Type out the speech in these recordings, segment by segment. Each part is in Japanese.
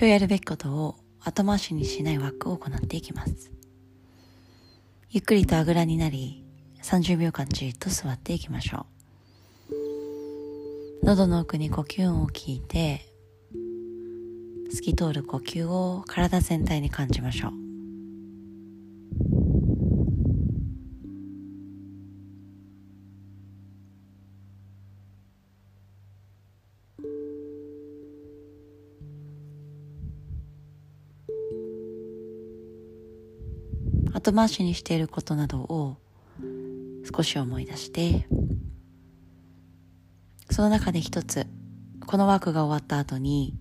今日やるべきことを後回しにしない枠を行っていきます。ゆっくりとあぐらになり、30秒間じっと座っていきましょう。喉の奥に呼吸音を聞いて、透き通る呼吸を体全体に感じましょう。後回しにしていることなどを少し思い出して、その中で一つ、このワークが終わった後に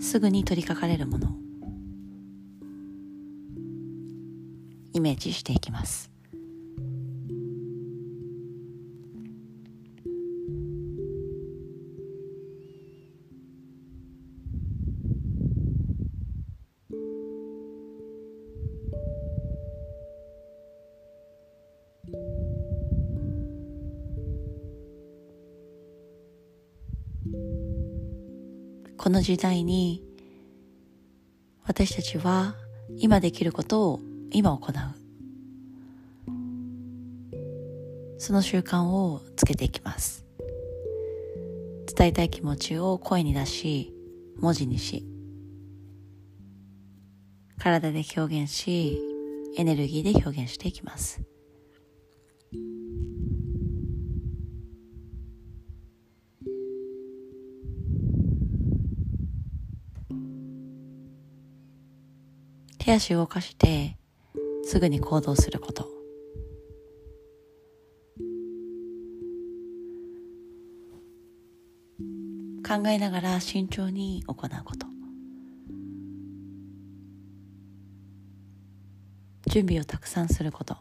すぐに取り掛かれるものをイメージしていきます。この時代に私たちは今できることを今行う、その習慣をつけていきます。伝えたい気持ちを声に出し、文字にし、体で表現し、エネルギーで表現していきます。手足を動かしてすぐに行動すること、考えながら慎重に行うこと、準備をたくさんすること、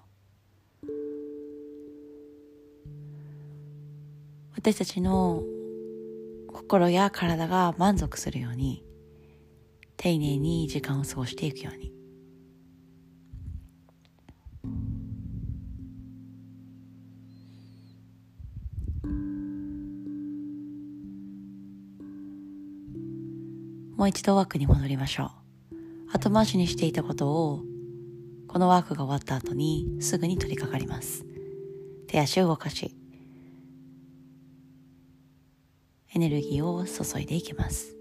私たちの心や体が満足するように丁寧に時間を過ごしていくように。もう一度ワークに戻りましょう。後回しにしていたことをこのワークが終わった後にすぐに取り掛かります。手足を動かし、エネルギーを注いでいきます。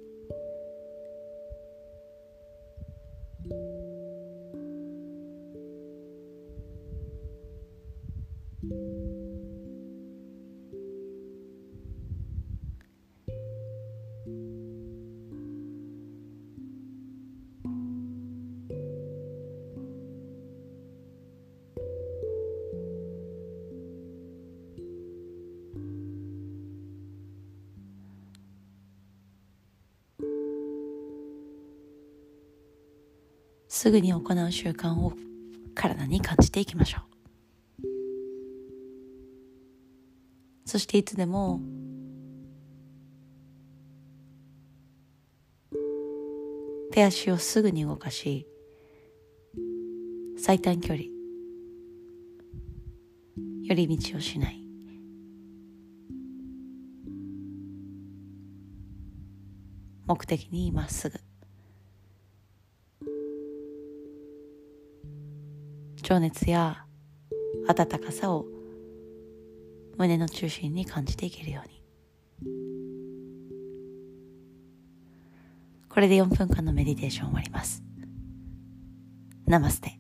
すぐに行う習慣を体に感じていきましょう。そしていつでも手足をすぐに動かし、最短距離、寄り道をしない、目的にまっすぐ、情熱や温かさを胸の中心に感じていけるように。これで4分間のメディテーションを終わります。ナマステ。